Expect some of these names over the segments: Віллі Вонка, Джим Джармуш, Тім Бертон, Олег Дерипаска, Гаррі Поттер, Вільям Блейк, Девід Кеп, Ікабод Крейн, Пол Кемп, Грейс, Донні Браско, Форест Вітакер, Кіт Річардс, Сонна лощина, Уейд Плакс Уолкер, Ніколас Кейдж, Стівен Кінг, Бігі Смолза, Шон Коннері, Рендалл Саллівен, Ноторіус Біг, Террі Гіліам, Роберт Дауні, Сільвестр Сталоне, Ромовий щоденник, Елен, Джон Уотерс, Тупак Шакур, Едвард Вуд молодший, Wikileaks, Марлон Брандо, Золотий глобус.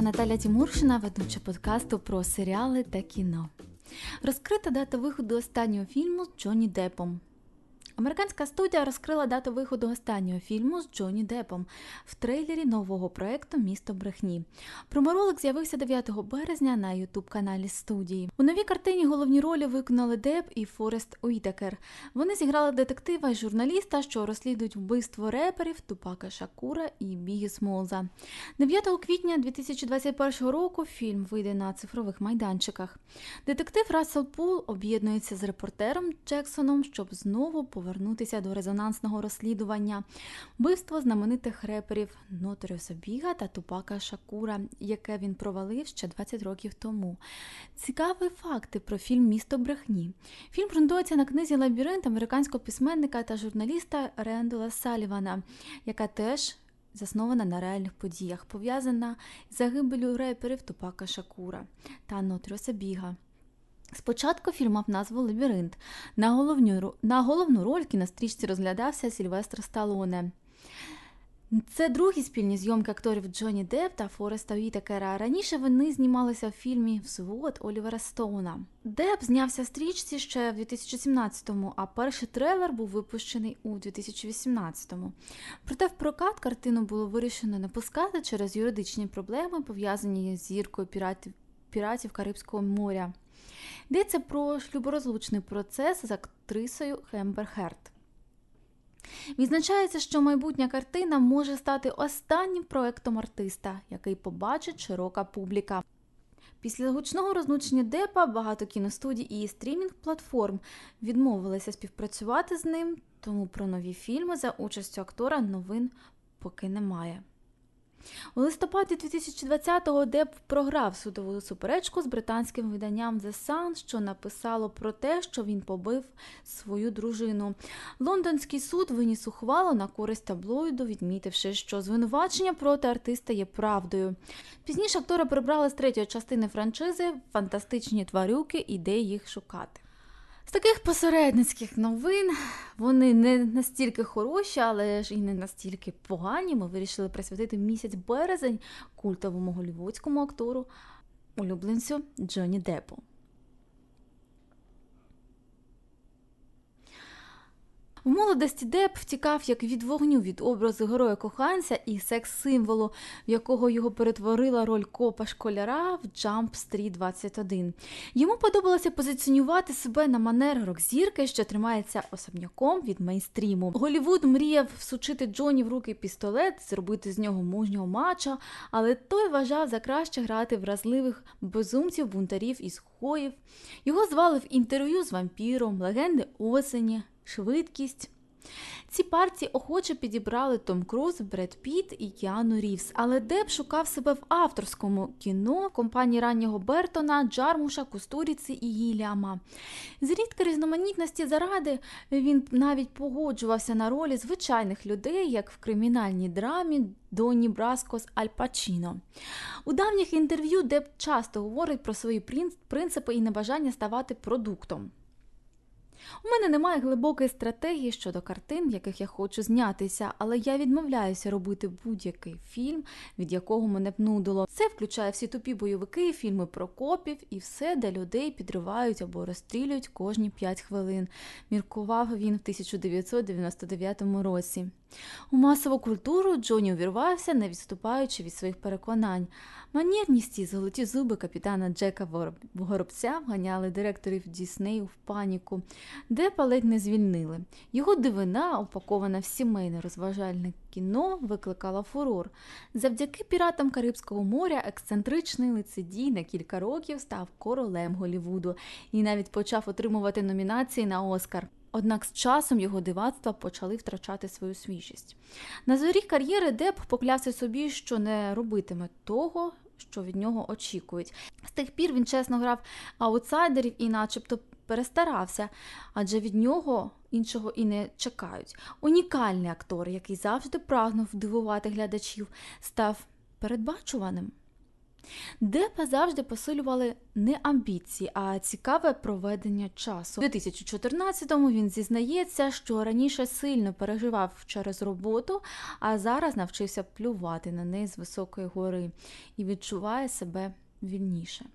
Я Наталя Тімуршина, ведуча подкасту про серіали та кіно. Розкрита дата виходу останнього фільму з Джонні Деппом. Американська студія розкрила дату виходу останнього фільму з Джонні Деппом в трейлері нового проєкту «Місто брехні». Проморолик з'явився 9 березня на YouTube-каналі студії. У новій картині головні ролі виконали Депп і Форест Вітакер. Вони зіграли детектива і журналіста, що розслідують вбивство реперів Тупака Шакура і Бігі Смолза. 9 квітня 2021 року фільм вийде на цифрових майданчиках. Детектив Рассел Пул об'єднується з репортером Джексоном, щоб знову повернутися до резонансного розслідування вбивства знаменитих реперів Ноторіуса Біга та Тупака Шакура, яке він провалив ще 20 років тому. Цікаві факти про фільм «Місто брехні». Фільм ґрунтується на книзі «Лабіринт» американського письменника та журналіста Рендалла Саллівена, яка теж заснована на реальних подіях, пов'язана з загибеллю реперів Тупака Шакура та Ноторіуса Біга. Спочатку фільм мав назву «Лабіринт». На головну роль кінострічці розглядався Сільвестр Сталоне. Це другі спільні зйомки акторів Джонні Депп та Фореста Вітакера. Раніше вони знімалися в фільмі «Взвод» Олівера Стоуна. Депп знявся в стрічці ще в 2017-му, а перший трейлер був випущений у 2018-му. Проте в прокат картину було вирішено не пускати через юридичні проблеми, пов'язані з зіркою «Піратів Карибського моря». Йдеться про шлюборозлучний процес з актрисою Ембер Герд. Відзначається, що майбутня картина може стати останнім проєктом артиста, який побачить широка публіка. Після гучного розлучення Деппа багато кіностудій і стрімінг-платформ відмовилися співпрацювати з ним, тому про нові фільми за участю актора новин поки немає. У листопаді 2020-го Депп програв судову суперечку з британським виданням The Sun, що написало про те, що він побив свою дружину. Лондонський суд виніс ухвалу на користь таблоїду, відмітивши, що звинувачення проти артиста є правдою. Пізніше актора прибрали з третьої частини франшизи «Фантастичні тварюки і де їх шукати». З таких посередницьких новин, вони не настільки хороші, але ж і не настільки погані, ми вирішили присвятити місяць березень культовому голлівудському актору, улюбленцю Джонні Деппу. В молодості Депп втікав як від вогню від образу героя-коханця і секс-символу, в якого його перетворила роль копа-школяра в «Джамп-стріт 21». Йому подобалося позиціонувати себе на манер рок-зірки, що тримається особняком від мейнстріму. Голлівуд мріяв всучити Джонні в руки пістолет, зробити з нього мужнього мачо, але той вважав за краще грати вразливих безумців, бунтарів і схоїв. Його звали в інтерв'ю з вампіром, легенди осені, швидкість. Ці партії охоче підібрали Том Круз, Бред Пітт і Кіану Рівз, але Депп шукав себе в авторському кіно компанії раннього Бертона, Джармуша, Кустуріці і Гіліама. Зрідка різноманітності заради він навіть погоджувався на ролі звичайних людей, як в кримінальній драмі Донні Браско з Аль Пачіно. У давніх інтерв'ю Депп часто говорить про свої принципи і небажання ставати продуктом. У мене немає глибокої стратегії щодо картин, в яких я хочу знятися, але я відмовляюся робити будь-який фільм, від якого мене б нудило. Це включає всі тупі бойовики, фільми про копів і все, де людей підривають або розстрілюють кожні 5 хвилин, міркував він в 1999 році. У масову культуру Джонні увірвався, не відступаючи від своїх переконань. Манірність і золоті зуби капітана Джека Горобця вганяли директорів Діснею в паніку. Деппа ледь не звільнили. Його дивина, упакована в сімейне розважальне кіно, викликала фурор. Завдяки «Піратам Карибського моря» ексцентричний лицедій на кілька років став королем Голлівуду і навіть почав отримувати номінації на «Оскар». Однак з часом його дивацтва почали втрачати свою свіжість. На зорі кар'єри Депп поклявся собі, що не робитиме того, що від нього очікують. З тих пір він чесно грав аутсайдерів і начебто перестарався, адже від нього іншого і не чекають. Унікальний актор, який завжди прагнув дивувати глядачів, став передбачуваним. Деппа завжди посилювали не амбіції, а цікаве проведення часу. У 2014-му він зізнається, що раніше сильно переживав через роботу, а зараз навчився плювати на неї з високої гори і відчуває себе вільніше.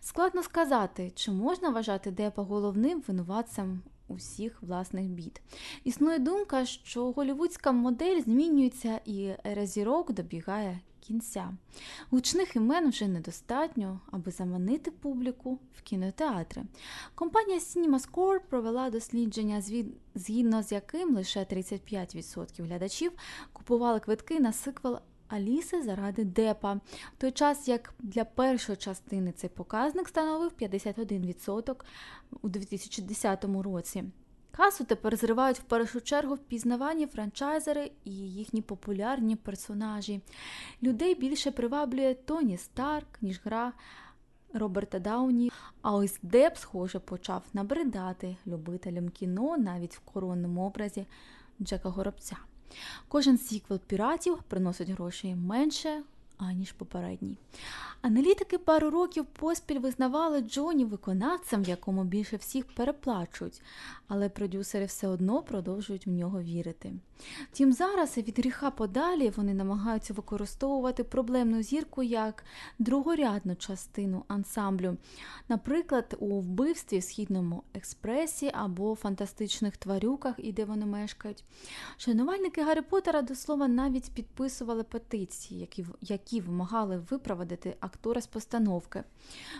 Складно сказати, чи можна вважати Деппа головним винуватцем усіх власних бід. Існує думка, що голівудська модель змінюється і ера зірок добігає кінця. Гучних імен вже недостатньо, аби заманити публіку в кінотеатри. Компанія CinemaScore провела дослідження, згідно з яким лише 35% глядачів купували квитки на сиквел «Аліси заради Деппа», в той час як для першої частини цей показник становив 51% у 2010 році. Касу тепер зривають в першу чергу впізнавані франчайзери і їхні популярні персонажі. Людей більше приваблює Тоні Старк, ніж гра Роберта Дауні. А ось Депп, схоже, почав набридати любителям кіно навіть в коронному образі Джека Горобця. Кожен сіквел «Піратів» приносить грошей менше, аніж попередній. Аналітики пару років поспіль визнавали Джонні виконавцем, якому більше всіх переплачують, але продюсери все одно продовжують в нього вірити. Втім, зараз від гріха подалі вони намагаються використовувати проблемну зірку як другорядну частину ансамблю. Наприклад, у «Вбивстві в Східному експресі» або «Фантастичних тварюках і де вони мешкають». Шанувальники Гаррі Поттера, до слова, навіть підписували петиції, які вимагали випроводити актора з постановки.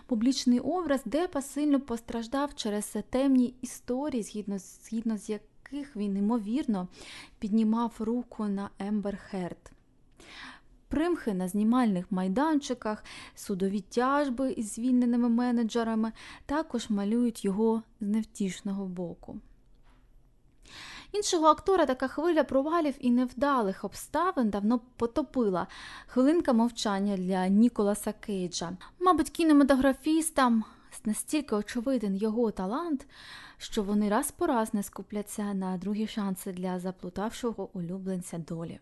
Публічний образ Деппа сильно постраждав через темні історії, згідно з яких він, ймовірно, піднімав руку на Ембер Герд. Примхи на знімальних майданчиках, судові тяжби із звільненими менеджерами також малюють його з невтішного боку. Іншого актора така хвиля провалів і невдалих обставин давно потопила. Хвилинка мовчання для Ніколаса Кейджа. Мабуть, кінематографістам настільки очевиден його талант, що вони раз по раз не скупляться на другі шанси для заплутавшого улюбленця долі.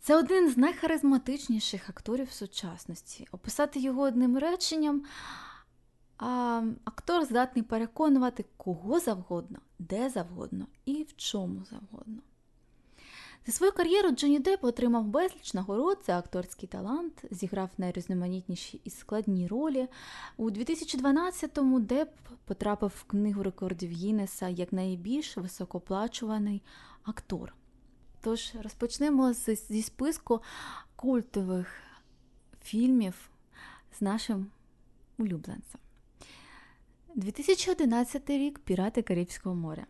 Це один з найхаризматичніших акторів сучасності. Описати його одним реченням – актор здатний переконувати кого завгодно, де завгодно і в чому завгодно. За свою кар'єру Джонні Депп отримав безліч нагород за акторський талант, зіграв найрізноманітніші і складні ролі. У 2012-му Депп потрапив в книгу рекордів Гіннеса як найбільш високооплачуваний актор. Тож розпочнемо зі списку культових фільмів з нашим улюбленцем. 2011 рік «Пірати Карибського моря».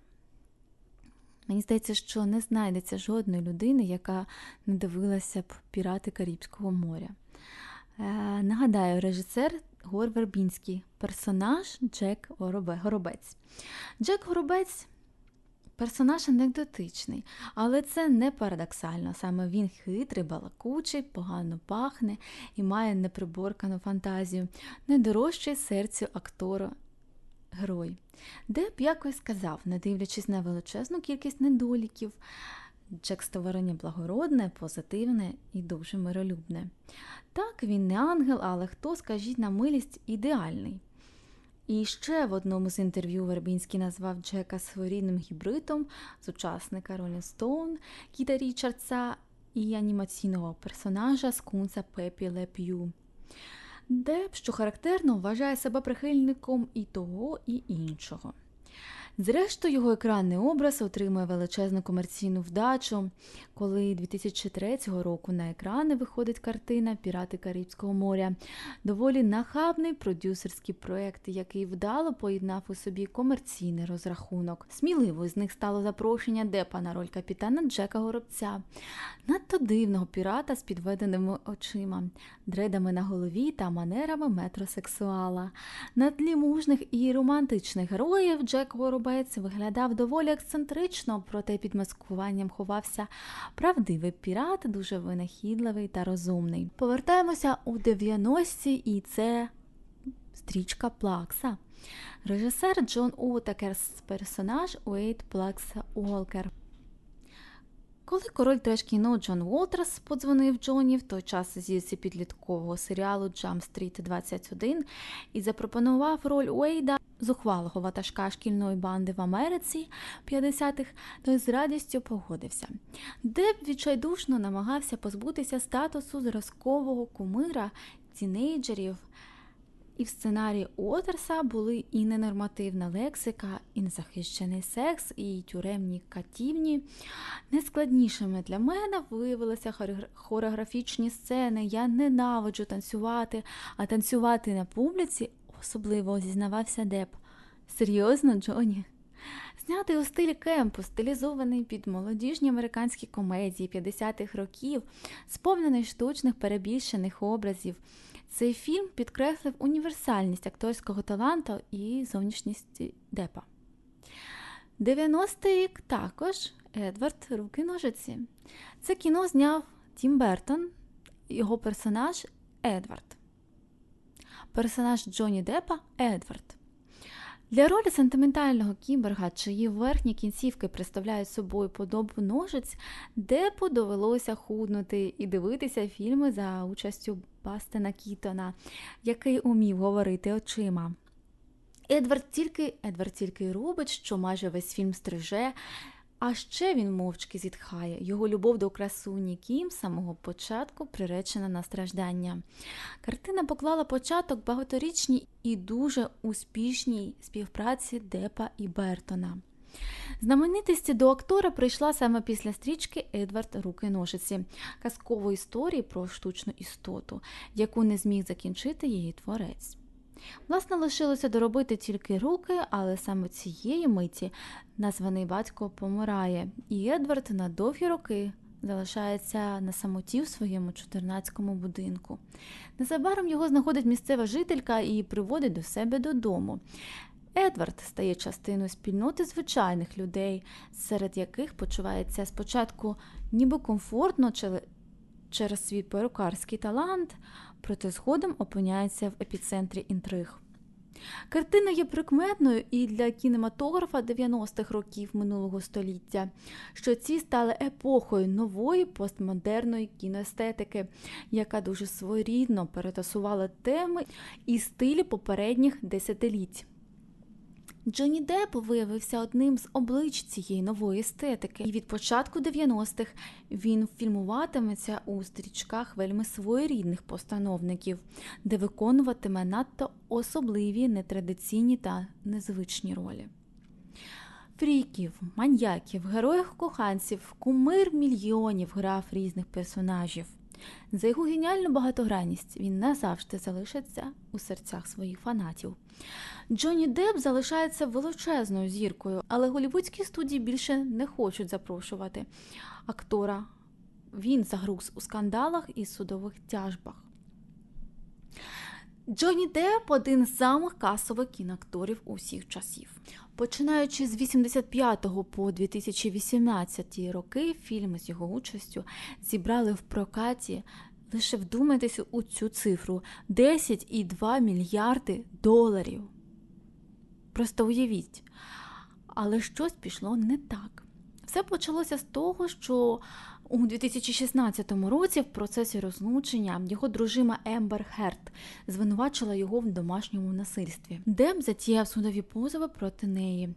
Мені здається, що не знайдеться жодної людини, яка не дивилася б «Пірати Карибського моря». Нагадаю, режисер Гор Вербінський, персонаж Джек Горобець. Джек Горобець – персонаж анекдотичний, але це не парадоксально. Саме він хитрий, балакучий, погано пахне і має неприборкану фантазію, не дорожчий серцю актора герой. Депп якось сказав, не дивлячись на величезну кількість недоліків, Джек створення благородне, позитивне і дуже миролюбне. Так, він не ангел, але хто, скажіть на милість, ідеальний. І ще в одному з інтерв'ю Вербінський назвав Джека своєрідним гібридом сучасника Ролінг Стоун, Кіта Річардса і анімаційного персонажа скунса Пепі Леп'ю. Депп, що характерно, вважає себе прихильником і того, і іншого. Зрештою, його екранний образ отримує величезну комерційну вдачу, коли 2003 року на екрани виходить картина «Пірати Карибського моря». Доволі нахабний продюсерський проєкт, який вдало поєднав у собі комерційний розрахунок. Сміливо з них стало запрошення Деппа на роль капітана Джека Горобця, надто дивного пірата з підведеними очима, дредами на голові та манерами метросексуала. На тлі мужних і романтичних героїв Джек Горобець виглядав доволі ексцентрично, проте під маскуванням ховався правдивий пірат, дуже винахідливий та розумний. Повертаємося у 90-ті, і це стрічка Плакса. Режисер Джон Уотерс, персонаж Уейт Плакса Уолкер. Коли король треш-кіно Джон Уотерс подзвонив Джонні в той час зі підліткового серіалу «Джамп-стріт 21» і запропонував роль Уейда, зухвалого ватажка шкільної банди в Америці 50-х, той з радістю погодився. Депп відчайдушно намагався позбутися статусу зразкового кумира тінейджерів, і в сценарії Уотерса були і ненормативна лексика, і незахищений секс, і тюремні катівні. Найскладнішими для мене виявилися хореографічні сцени. Я ненавиджу танцювати, а танцювати на публіці особливо, зізнавався Депп. Серйозно, Джонні? Знятий у стилі кемпу, стилізований під молодіжні американські комедії 50-х років, сповнений штучних перебільшених образів. Цей фільм підкреслив універсальність акторського таланту і зовнішність Деппа. 90-й рік також «Едвард Руки-ножиці». Це кіно зняв Тім Бертон, його персонаж Едвард. Персонаж Джонні Деппа – Едвард. Для ролі сентиментального кіборга, чиї верхні кінцівки представляють собою подобу ножиць, Деппу довелося худнути і дивитися фільми за участю Бастена Кітона, який умів говорити очима. Едвард тільки робить, що майже весь фільм стриже, а ще він мовчки зітхає. Його любов до красуні Кім з самого початку приречена на страждання. Картина поклала початок багаторічній і дуже успішній співпраці Деппа і Бертона. Знаменитість до актора прийшла саме після стрічки «Едвард Руки-ножиці» – казкової історії про штучну істоту, яку не зміг закінчити її творець. Власне, лишилося доробити тільки руки, але саме цієї миті названий батько помирає, і Едвард на довгі роки залишається на самоті в своєму 14-му будинку. Незабаром його знаходить місцева жителька і приводить до себе додому. Едвард стає частиною спільноти звичайних людей, серед яких почувається спочатку ніби комфортно через свій перукарський талант, проте згодом опиняється в епіцентрі інтриг. Картина є прикметною і для кінематографа 90-х років минулого століття, що ці стали епохою нової постмодерної кіноестетики, яка дуже своєрідно перетасувала теми і стилі попередніх десятиліть. Джонні Депп виявився одним з облич цієї нової естетики, і від початку 90-х він фільмуватиметься у стрічках вельми своєрідних постановників, де виконуватиме надто особливі, нетрадиційні та незвичні ролі. Фріків, маньяків, героїв-коханців, кумир мільйонів грав різних персонажів. За його геніальну багатогранність він назавжди залишиться у серцях своїх фанатів. Джонні Депп залишається величезною зіркою, але голівудські студії більше не хочуть запрошувати актора. Він загруз у скандалах і судових тяжбах. Джонні Депп – один з самих касових кіноакторів усіх часів. Починаючи з 85 по 2018 роки, фільми з його участю зібрали в прокаті, лише вдумайтеся у цю цифру, 10,2 мільярди доларів. Просто уявіть. Але щось пішло не так. Все почалося з того, що у 2016 році в процесі розлучення його дружина Ембер Герд звинувачила його в домашньому насильстві. Депп затіяв судові позови проти неї.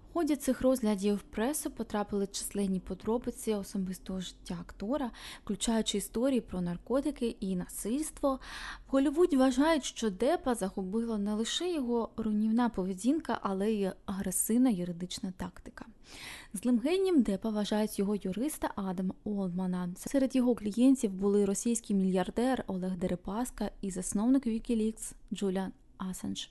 В ході цих розглядів в пресу потрапили численні подробиці особистого життя актора, включаючи історії про наркотики і насильство. В Голлівуді вважають, що Деппа загубила не лише його руйнівна поведінка, але й агресивна юридична тактика. Злим генієм Деппа вважають його юриста Адама Олдмана. Серед його клієнтів були російський мільярдер Олег Дерипаска і засновник Wikileaks Джуліан Асанж.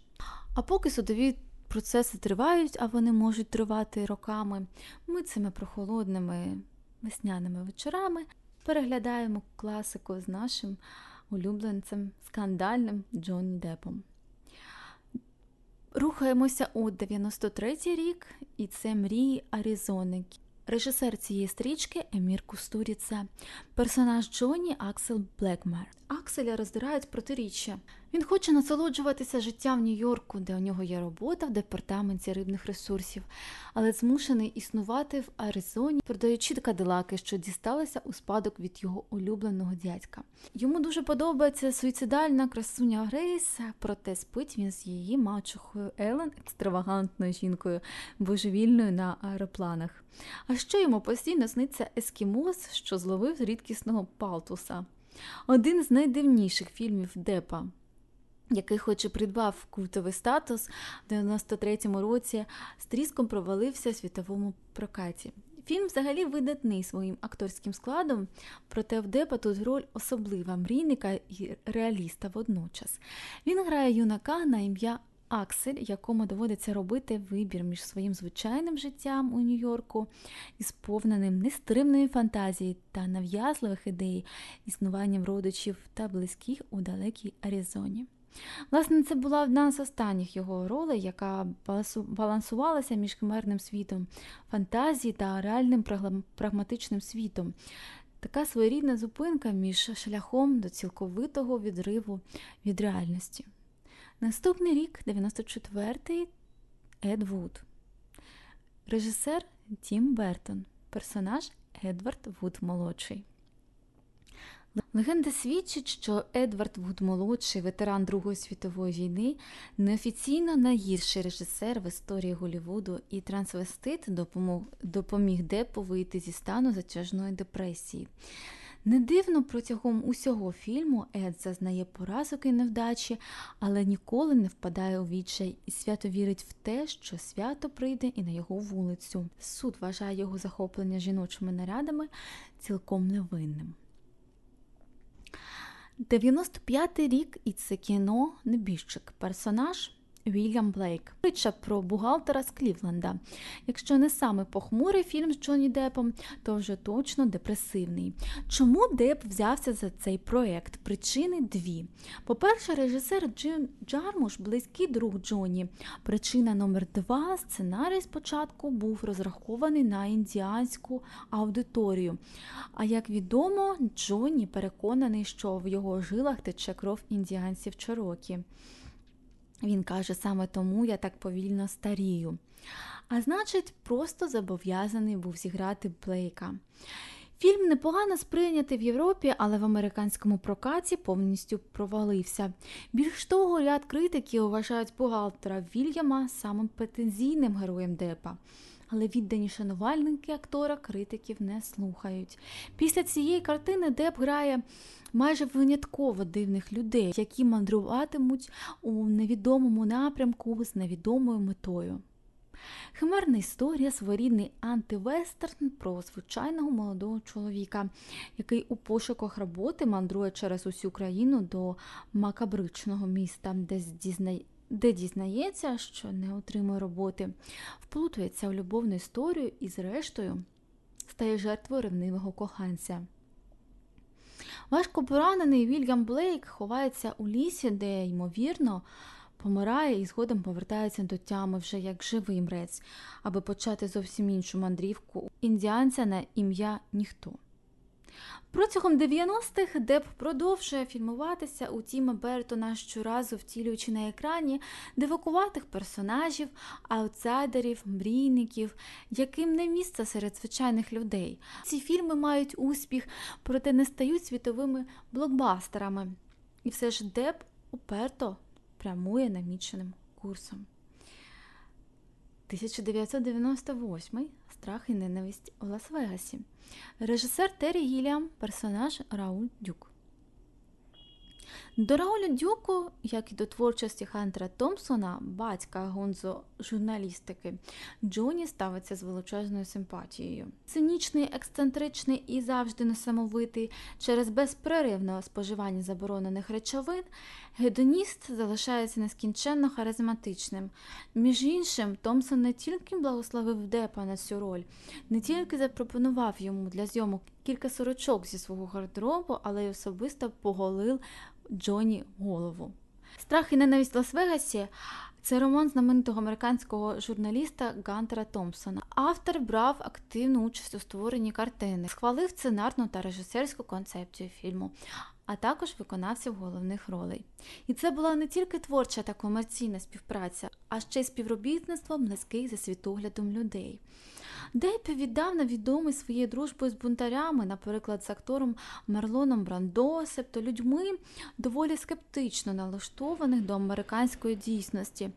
А поки судові процеси тривають, а вони можуть тривати роками, ми цими прохолодними весняними вечорами переглядаємо класику з нашим улюбленцем, скандальним Джонні Деппом. Рухаємося у 93-й рік, і це «Мрії Аризони». Режисер цієї стрічки – Емір Кустуріца. Персонаж Джонні – Аксель Блекмер. Акселя роздирають протиріччя. Він хоче насолоджуватися життям в Нью-Йорку, де у нього є робота в департаменті рибних ресурсів, але змушений існувати в Аризоні, продаючи кадилаки, що дісталися у спадок від його улюбленого дядька. Йому дуже подобається суїцидальна красуня Грейс, проте спить він з її мачухою Елен, екстравагантною жінкою, божевільною на аеропланах. А ще йому постійно сниться ескімос, що зловив з рідкісного палтуса. Один з найдивніших фільмів Деппа, який хоч і придбав культовий статус, в 93-му році з тріском провалився в світовому прокаті. Фільм взагалі видатний своїм акторським складом, проте в Деппа тут роль особлива мрійника і реаліста водночас. Він грає юнака на ім'я Аксель, якому доводиться робити вибір між своїм звичайним життям у Нью-Йорку і сповненим нестримної фантазії та нав'язливих ідей існуванням родичів та близьких у далекій Аризоні. Власне, це була одна з останніх його ролей, яка балансувалася між химерним світом фантазії та реальним прагматичним світом. Така своєрідна зупинка між шляхом до цілковитого відриву від реальності. Наступний рік, 94-й, Ед Вуд. Режисер Тім Бертон. Персонаж Едвард Вуд молодший. Легенда свідчить, що Едвард Вуд молодший, ветеран Другої світової війни, неофіційно найгірший режисер в історії Голлівуду і трансвестит допоміг Деппу вийти зі стану затяжної депресії. Не дивно, протягом усього фільму Ед зазнає поразок і невдачі, але ніколи не впадає у відчай і свято вірить в те, що свято прийде і на його вулицю. Суд вважає його захоплення жіночими нарядами цілком невинним. 95-й рік, і це кіно «Небіжчик». Персонаж Вільям Блейк. Притча про бухгалтера з Клівленда. Якщо не саме похмурий фільм з Джонні Деппом, то вже точно депресивний. Чому Депп взявся за цей проєкт? Причини дві. По-перше, режисер Джим Джармуш – близький друг Джонні. Причина номер два – сценарій спочатку був розрахований на індіанську аудиторію. А як відомо, Джонні переконаний, що в його жилах тече кров індіанців Чирокі. Він каже, саме тому я так повільно старію. А значить, просто зобов'язаний був зіграти Блейка. Фільм непогано сприйнятий в Європі, але в американському прокаті повністю провалився. Більш того, ряд критиків вважають бухгалтера Вільяма самим претензійним героєм Деппа. Але віддані шанувальники актора критиків не слухають. Після цієї картини Депп грає майже винятково дивних людей, які мандруватимуть у невідомому напрямку з невідомою метою. Химерна історія – своєрідний антивестерн про звичайного молодого чоловіка, який у пошуках роботи мандрує через усю країну до макабричного міста, де дізнається, що не отримує роботи, вплутується у любовну історію і, зрештою, стає жертвою ревнивого коханця. Важко поранений Вільям Блейк ховається у лісі, де, ймовірно, помирає і згодом повертається до тями вже як живий мрець, аби почати зовсім іншу мандрівку індіанця на ім'я Ніхто. Протягом 90-х Депп продовжує фільмуватися у Тіма Бертона, щоразу втілюючи на екрані дивакуватих персонажів, аутсайдерів, мрійників, яким не місце серед звичайних людей. Ці фільми мають успіх, проте не стають світовими блокбастерами. І все ж Депп уперто прямує наміченим курсом. 1998 «Страх і ненависть у Лас-Вегасі». Режисер Террі Гіліам, персонаж Рауль Дюк. До Рауля Дюку, як і до творчості Гантера Томпсона, батька гонзо-журналістики, Джонні ставиться з величезною симпатією. Цинічний, ексцентричний і завжди несамовитий через безперервне споживання заборонених речовин, гедоніст залишається нескінченно харизматичним. Між іншим, Томпсон не тільки благословив Деппа на цю роль, не тільки запропонував йому для зйомок кілька сорочок зі свого гардеробу, але й особисто поголив Джонні голову. «Страх і ненависть в Лас-Вегасі» Це роман знаменитого американського журналіста Гантера Томпсона. Автор брав активну участь у створенні картини, схвалив сценарну та режисерську концепцію фільму, а також виконавців головних ролей. І це була не тільки творча та комерційна співпраця, а ще й співробітництво близьких за світоглядом людей. Депп віддавна відомий своєю дружбою з бунтарями, наприклад, з актором Марлоном Брандо, себто людьми, доволі скептично налаштованих до американської дійсності.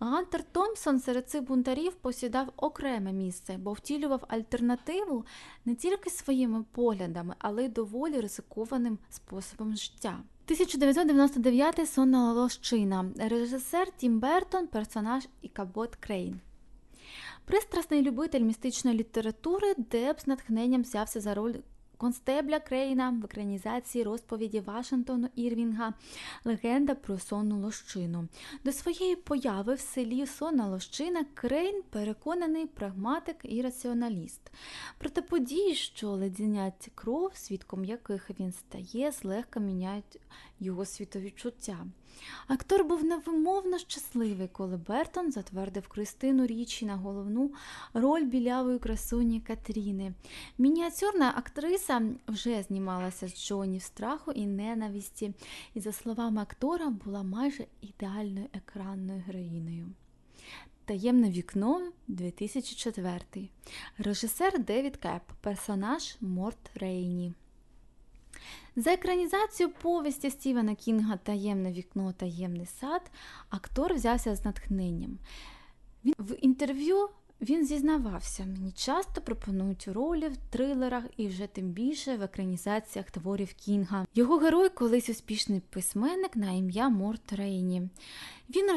Гантер Томпсон серед цих бунтарів посідав окреме місце, бо втілював альтернативу не тільки своїми поглядами, але й доволі ризикованим способом життя. 1999 «Сонна лощина», режисер Тім Бертон, персонаж Ікабод Крейн. Пристрасний любитель містичної літератури, Депп з натхненням взявся за роль констебля Крейна в екранізації розповіді Вашингтона Ірвінга «Легенда про сонну лощину». До своєї появи в селі Сонна лощина Крейн – переконаний прагматик і раціоналіст. Проте події, що леденять кров, свідком яких він стає, злегка міняють його світові чуття. Актор був невимовно щасливий, коли Бертон затвердив Кристину Річі на головну роль білявої красуні Катріни. Мініатюрна актриса вже знімалася з Джонні в страху і ненависті, і, за словами актора, була майже ідеальною екранною героїною. «Таємне вікно», 2004. Режисер Девід Кеп, персонаж Морт Рейні. За екранізацію повісті Стівена Кінга «Таємне вікно, таємний сад» актор взявся з натхненням. В інтерв'ю він зізнавався: «Мені часто пропонують ролі в трилерах і вже тим більше в екранізаціях творів Кінга. Його герой – колись успішний письменник на ім'я Морт Рейні. Він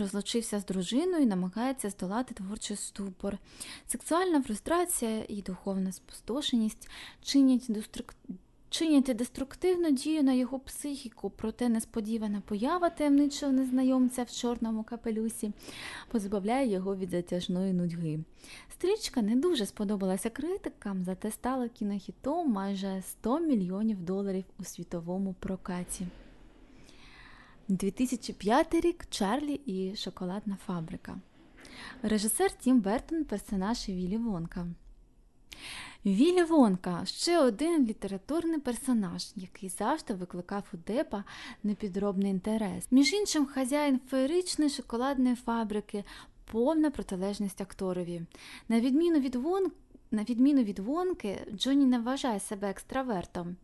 розлучився з дружиною і намагається здолати творчий ступор. Сексуальна фрустрація і духовна спустошеність чинять деструктивну дію на його психіку, проте несподівана поява таємничого незнайомця в чорному капелюсі позбавляє його від затяжної нудьги». Стрічка не дуже сподобалася критикам, зате стала кінохітом майже $100 мільйонів у світовому прокаті. 2005 рік, «Чарлі і шоколадна фабрика». Режисер Тім Бертон, персонаж Віллі Вонка. Віллі Вонка – ще один літературний персонаж, який завжди викликав у Деппа непідробний інтерес. Між іншим, хазяїн феєричної шоколадної фабрики – повна протилежність акторові. На відміну від Вонки, Джонні не вважає себе екстравертом,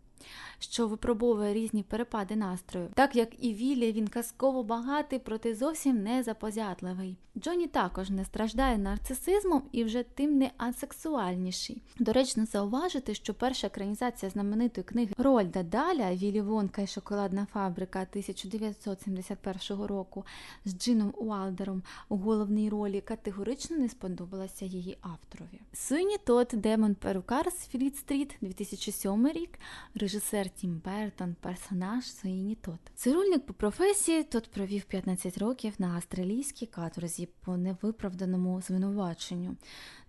що випробовує різні перепади настрою. Так як і Віллі, він казково багатий, проте зовсім не запозятливий. Джонні також не страждає нарцисизмом і вже тим не асексуальніший. Доречно зауважити, що перша екранізація знаменитої книги Рольда Даля «Віллі Вонка і шоколадна фабрика» 1971 року з Джином Уайлдером у головній ролі категорично не сподобалася її авторові. Суїні Тодд, демон-перукар з Фліт-стріт, 2007 рік, режисер Тім Бертон, персонаж Суїні Тодд. Цирульник по професії, Тодд провів 15 років на австралійській каторзі по невиправданому звинуваченню.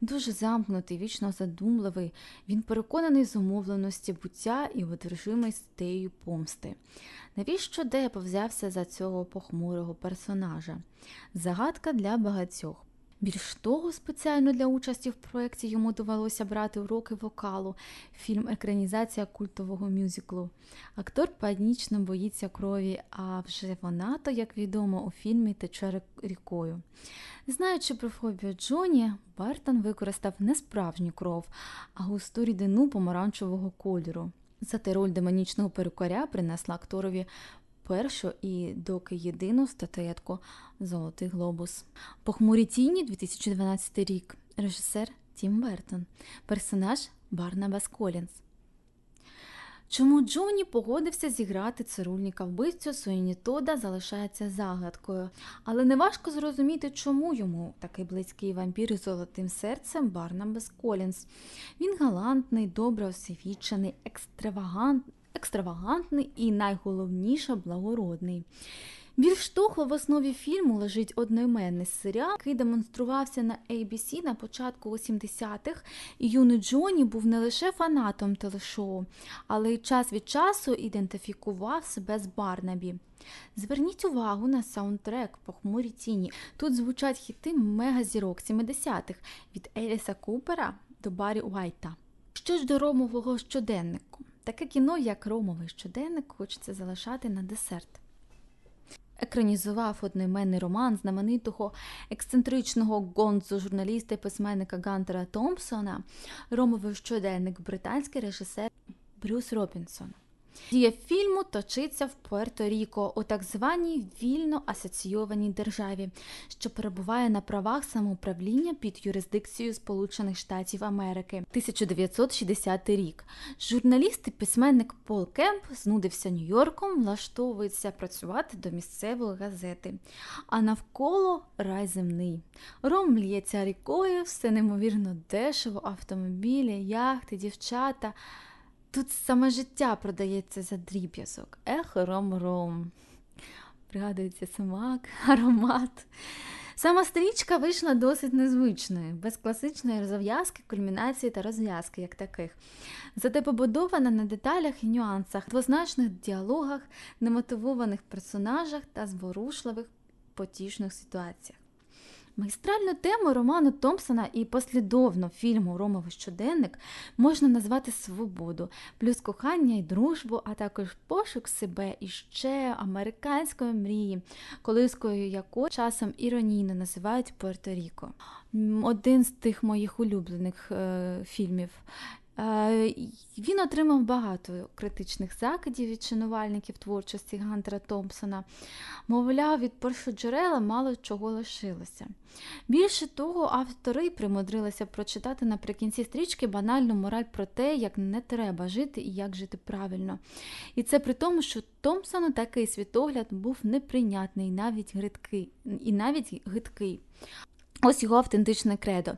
Дуже замкнутий, вічно задумливий, він переконаний в зумовленості буття і одержимий стеєю помсти. Навіщо Депп взявся за цього похмурого персонажа? Загадка для багатьох. Більш того, спеціально для участі в проєкті йому довелося брати уроки вокалу, фільм-екранізація культового мюзиклу. Актор панічно боїться крові, а вже вона, то, як відомо, у фільмі тече рікою. Знаючи про фобію Джонні, Бертон використав не справжню кров, а густу рідину помаранчевого кольору. Зате роль демонічного перукаря принесла акторові першу і доки єдину статуетку «Золотий глобус». «Похмурі тіні», 2012 рік, режисер Тім Бертон, персонаж Барнабас Коллінз. Чому Джонні погодився зіграти цирульника-вбивцю Суїні Тодда, залишається загадкою. Але неважко зрозуміти, чому йому такий близький вампір із золотим серцем Барнабас Коллінз. Він галантний, добре освічений, екстравагантний і, найголовніше, благородний. Більш того, в основі фільму лежить одноіменний серіал, який демонструвався на ABC на початку 80-х, і юний Джонні був не лише фанатом телешоу, але й час від часу ідентифікував себе з Барнабі. Зверніть увагу на саундтрек «Похмурі тіні». Тут звучать хіти мегазірок 70-х від Еліса Купера до Баррі Уайта. Що ж до «Ромового щоденнику»? Таке кіно, як «Ромовий щоденник», хочеться залишати на десерт. Екранізував одноіменний роман знаменитого ексцентричного гонзо-журналіста і письменника Гантера Томпсона «Ромовий щоденник», британський режисер Брюс Робінсон. Дія фільму точиться в Пуерто-Ріко, у так званій вільно асоційованій державі, що перебуває на правах самоуправління під юрисдикцією Сполучених Штатів Америки. 1960 рік. Журналіст і письменник Пол Кемп знудився Нью-Йорком, влаштовується працювати до місцевої газети. А навколо рай земний. Ром л'ється рікою, все неймовірно дешево, автомобілі, яхти, дівчата. Тут саме життя продається за дріб'язок. Ех, ром-ром. Пригадується смак, аромат. Сама стрічка вийшла досить незвичною, без класичної зав'язки, кульмінації та розв'язки, як таких. Зате побудована на деталях і нюансах, двозначних діалогах, немотивованих персонажах та зворушливих потішних ситуаціях. Магістральну тему роману Томпсона і послідовно фільму «Ромовий щоденник» можна назвати свободу, плюс кохання і дружбу, а також пошук себе і ще американської мрії, колискою якої часом іронійно називають Пуерто-Ріко. Один з тих моїх улюблених фільмів. Він отримав багато критичних закидів від шанувальників творчості Гантера Томпсона. Мовляв, від першоджерела мало чого лишилося. Більше того, автори примудрилися прочитати наприкінці стрічки банальну мораль про те, як не треба жити і як жити правильно. І це при тому, що Томпсону такий світогляд був неприйнятний, навіть гидкий. Ось його автентичне кредо.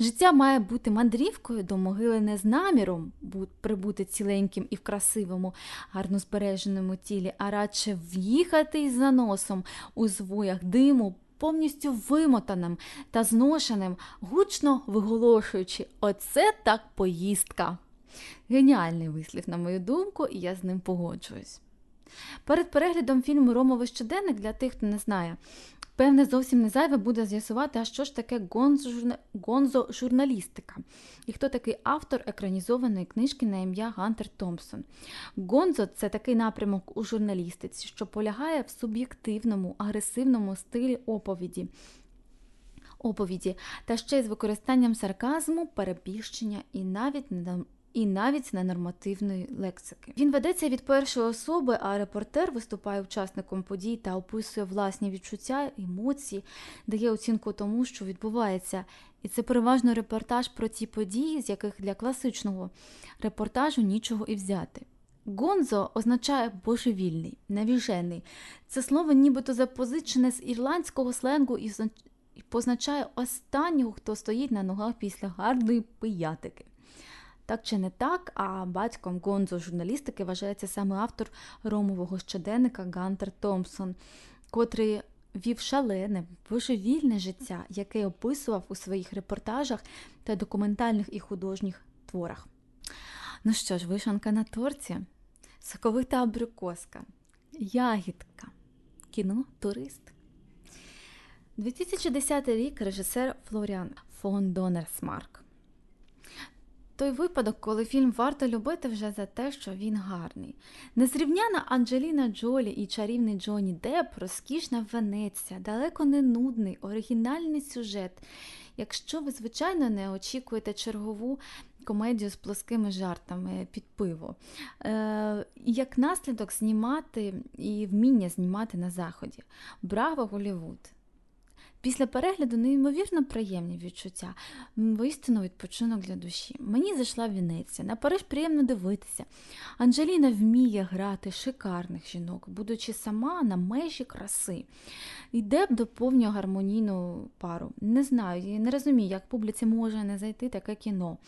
Життя має бути мандрівкою до могили не з наміром прибути ціленьким і в красивому, гарно збереженому тілі, а радше в'їхати із заносом у звоях диму, повністю вимотаним та зношеним, гучно виголошуючи «Оце так поїздка!». Геніальний вислів, на мою думку, і я з ним погоджуюсь. Перед переглядом фільму «Ромовий щоденник», для тих, хто не знає, певне, зовсім не зайве буде з'ясувати, а що ж таке гонзо-журналістика і хто такий автор екранізованої книжки на ім'я Гантер Томпсон. Гонзо – це такий напрямок у журналістиці, що полягає в суб'єктивному, агресивному стилі оповіді та ще й з використанням сарказму, перебільшення і навіть ненормативної лексики. Він ведеться від першої особи, а репортер виступає учасником подій та описує власні відчуття, емоції, дає оцінку тому, що відбувається. І це переважно репортаж про ті події, з яких для класичного репортажу нічого і взяти. Гонзо означає божевільний, навіжений. Це слово нібито запозичене з ірландського сленгу і позначає останнього, хто стоїть на ногах після гарної пиятики. Так чи не так, а батьком гонзо-журналістики вважається саме автор «Ромового щоденника» Гантер Томпсон, котрий вів шалене, божевільне життя, яке описував у своїх репортажах та документальних і художніх творах. Ну що ж, вишенка на торті, соковита абрикоска, ягідка, кіно-турист. 2010 рік, режисер Флоріан фон Донерсмарк. Той випадок, коли фільм варто любити вже за те, що він гарний. Незрівняна Анджеліна Джолі і чарівний Джонні Депп, розкішна Венеція, далеко не нудний, оригінальний сюжет. Якщо ви, звичайно, не очікуєте чергову комедію з плоскими жартами під пиво. Як наслідок знімати і вміння знімати на заході. Браво, Голлівуд! Після перегляду неймовірно приємні відчуття, воістину відпочинок для душі. Мені зайшла Венеція, на Париж приємно дивитися. Анджеліна вміє грати шикарних жінок, будучи сама на межі краси. І Депп доповнює гармонійну пару. Не знаю, я не розумію, як публіці може не зайти таке кіно.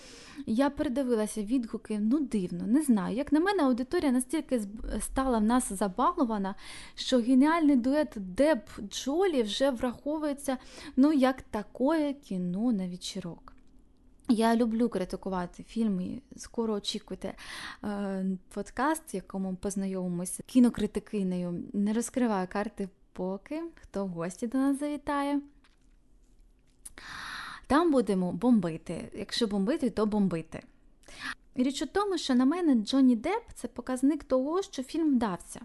Я передивилася відгуки, дивно, не знаю. Як на мене, аудиторія настільки стала в нас забалована, що геніальний дует Депп-Джолі вже враховується як таке кіно на вечірок. Я люблю критикувати фільми, скоро очікуйте подкаст, в якому познайомимося з кінокритикинею. Не розкриваю карти поки, хто в гості до нас завітає. Там будемо бомбити, якщо бомбити, то бомбити. Річ у тому, що на мене Джонні Депп – це показник того, що фільм вдався.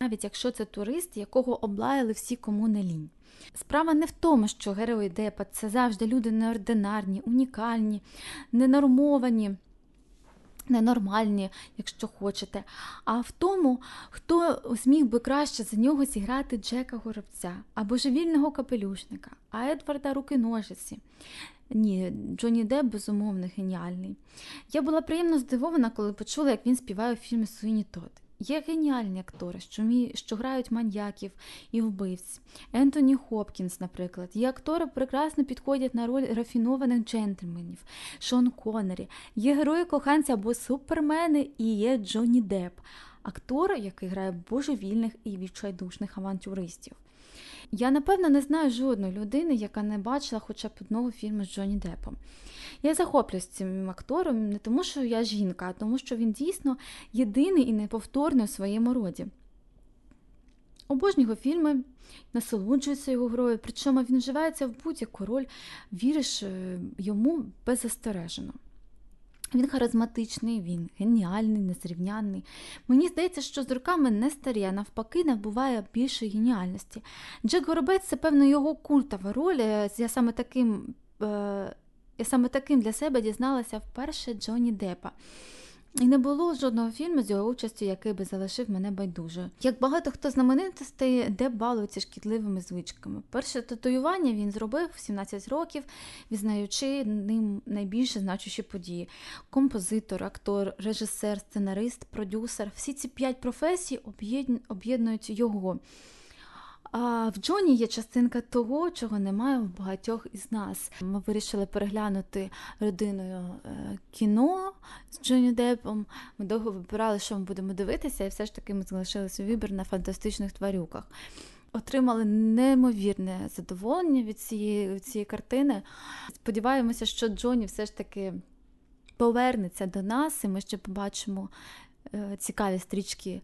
Навіть якщо це турист, якого облаяли всі, кому не лінь. Справа не в тому, що герої Деппа – це завжди люди неординарні, унікальні, ненормовані, ненормальні, якщо хочете, а в тому, хто зміг би краще за нього зіграти Джека Горобця, або Божевільного капелюшника, а Едварда Руки-ножиці. Ні, Джонні Депп безумовно геніальний. Я була приємно здивована, коли почула, як він співає у фільмі «Суїні Тодд». Є геніальні актори, що грають маньяків і вбивць. Ентоні Хопкінс, наприклад. Є актори, прекрасно підходять на роль рафінованих джентльменів. Шон Коннері. Є герої-коханці або супермени і є Джонні Депп. Актор, який грає божевільних і відчайдушних авантюристів. Я, напевно, не знаю жодної людини, яка не бачила хоча б одного фільму з Джонні Деппом. Я захоплююсь цим актором не тому, що я жінка, а тому, що він дійсно єдиний і неповторний у своєму роді. Обожнюю його фільми, насолоджуюся його грою, причому він вживається в будь-яку роль, віриш йому беззастережено. Він харизматичний, він геніальний, незрівнянний. Мені здається, що з роками не старіє, навпаки, набуває більше геніальності. Джек Горобець – це, певно, його культова роль. Я саме таким для себе дізналася вперше Джонні Деппа. І не було жодного фільму з його участю, який би залишив мене байдужою. Як багато хто знаменитостей, Депп балується шкідливими звичками. Перше татуювання він зробив в 17 років, відзнаючи ним найбільше значущі події. Композитор, актор, режисер, сценарист, продюсер – всі ці 5 професій об'єднують його. А в Джонні є частинка того, чого немає в багатьох із нас. Ми вирішили переглянути родиною кіно з Джонні Деппом. Ми довго вибирали, що ми будемо дивитися, і все ж таки ми залишилися вибір на «Фантастичних тварюках». Отримали неймовірне задоволення від цієї картини. Сподіваємося, що Джонні все ж таки повернеться до нас, і ми ще побачимо цікаві стрічки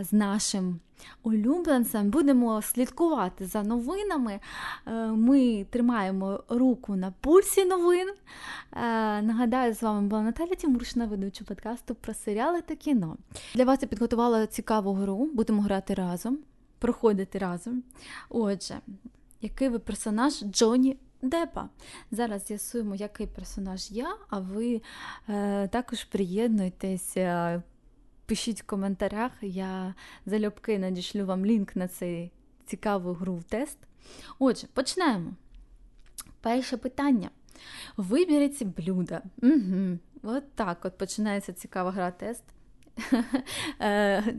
з нашим улюбленцем. Будемо слідкувати за новинами. Ми тримаємо руку на пульсі новин. Нагадаю, з вами була Наталя Тімуршина, ведуча подкасту про серіали та кіно. Для вас я підготувала цікаву гру. Будемо грати разом, проходити разом. Отже, який ви персонаж Джонні Деппа? Зараз з'ясуємо, який персонаж я, а ви також приєднуйтесь. Пишіть в коментарях, я залюбки надішлю вам лінк на цей цікаву гру в тест. Отже, починаємо. Перше питання. Виберіть блюда. От так починається цікава гра тест.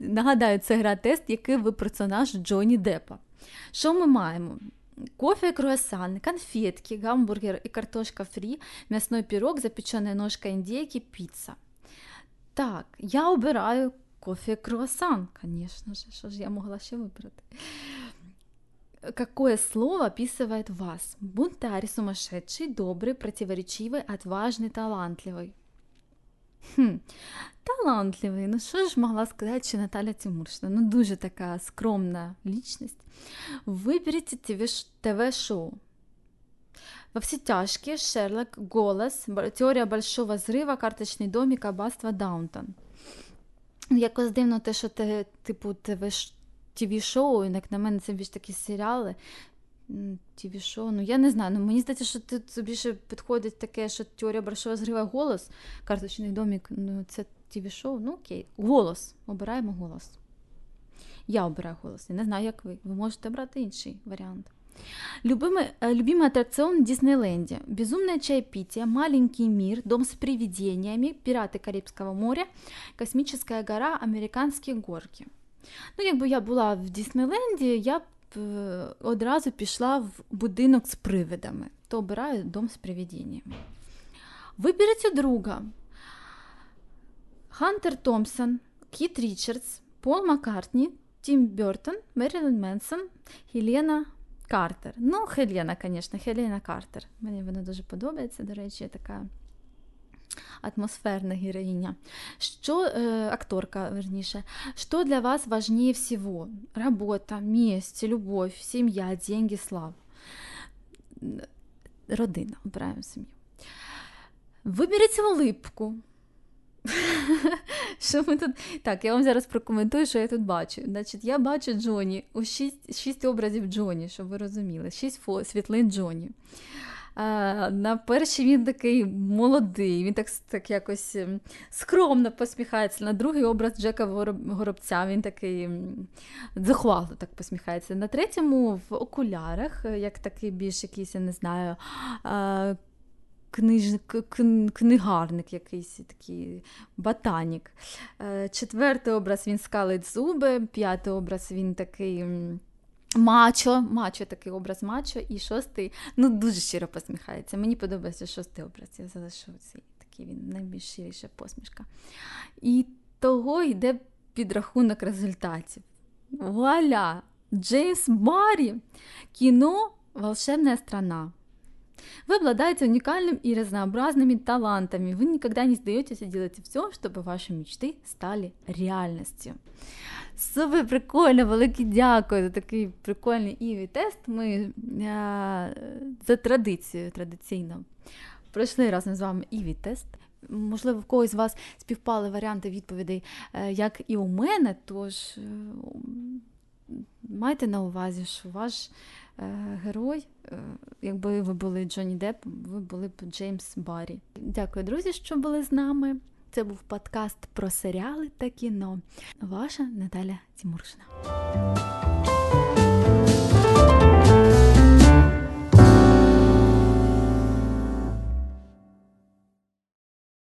Нагадаю, це гра тест, який ви персонаж Джонні Деппа. Що ми маємо? Кофе, круассан, конфетки, гамбургер і картошка фрі, м'ясний пирог, запечена ножка індійки, піца. Так, я обираю кофе круассан, конечно же, что же я могла еще выбрать. Какое слово описывает вас? Бунтарь, сумасшедший, добрый, противоречивый, отважный, талантливый. Талантливий. Що ж могла сказати ще Наталя Тімуршина? Дуже така скромна лічність. Виберіть ТВ-шоу. Во все тяжкие, Шерлок, Голос, Теорія Большого Взрива, Карточний домик, Аббатство Даунтон. Якось дивно те, що те, типу ТВ-шоу, як на мене це більш такі серіали, ТВ-шоу, я не знаю, мені здається, що тут більше підходить таке, що Теорія Большого Взрива, Голос, Карточний домик, це ТВ-шоу, окей. Голос, обираємо Голос. Я обираю Голос, я не знаю, як ви можете обрати інший варіант. Любимый аттракцион в Диснейленде. Безумное чаепитие, маленький мир, дом с привидениями, пираты Карибского моря, космическая гора, американские горки. Ну, якби я була в Диснейленді, я б одразу пішла в будинок з привидами, то обираю дом з привидіннями. Виберіть друга. Гантер Томпсон, Кіт Річардс, Пол Маккартні, Тім Бертон, Мерілін Менсон, Хелена Картер. Ну, Хелена, звісно, Хелена Картер. Мені вона дуже подобається, до речі, така атмосферна героїня. Акторка, верніше. Что для вас важнее всего? Работа, месть, любовь, семья, деньги, слава. Родина. Обираємо сім'ю. Виберіть улыбку. Що ми тут... Так, я вам зараз прокоментую, що я тут бачу. Значить, я бачу Джонні. 6 образів Джонні, щоб ви розуміли. 6 світлин Джонні. На перший він такий молодий, він так якось скромно посміхається. На другий образ Джека Горобця, він такий захвально так посміхається. На третьому в окулярах, як такий більш якийсь, я не знаю, книгарник якийсь, такий ботанік. Четвертий образ він скалить зуби, п'ятий образ він такий... Мачо, такий образ мачо, і шостий, ну, дуже щиро посміхається. Мені подобається шостий образ, я залишу цей, такий він найбільш щиріша посмішка. І того йде підрахунок результатів. Вуаля! Джеймс Баррі! Кіно «Волшебна страна». Вы обладаете уникальными и разнообразными талантами. Вы никогда не сдаетесь и делаете все, чтобы ваши мечты стали реальностью. Супер прикольно, велике дякую за такий прикольний ІВІ-тест. Ми за традицією, традиційно, пройшли разом з вами ІВІ-тест. Можливо, в когось з вас співпали варіанти відповідей, як і у мене, тож майте на увазі, що ваш герой, якби ви були Джонні Деппом, ви були б Джеймс Баррі. Дякую, друзі, що були з нами. Це був подкаст про серіали та кіно. Ваша Наталя Тімуршина.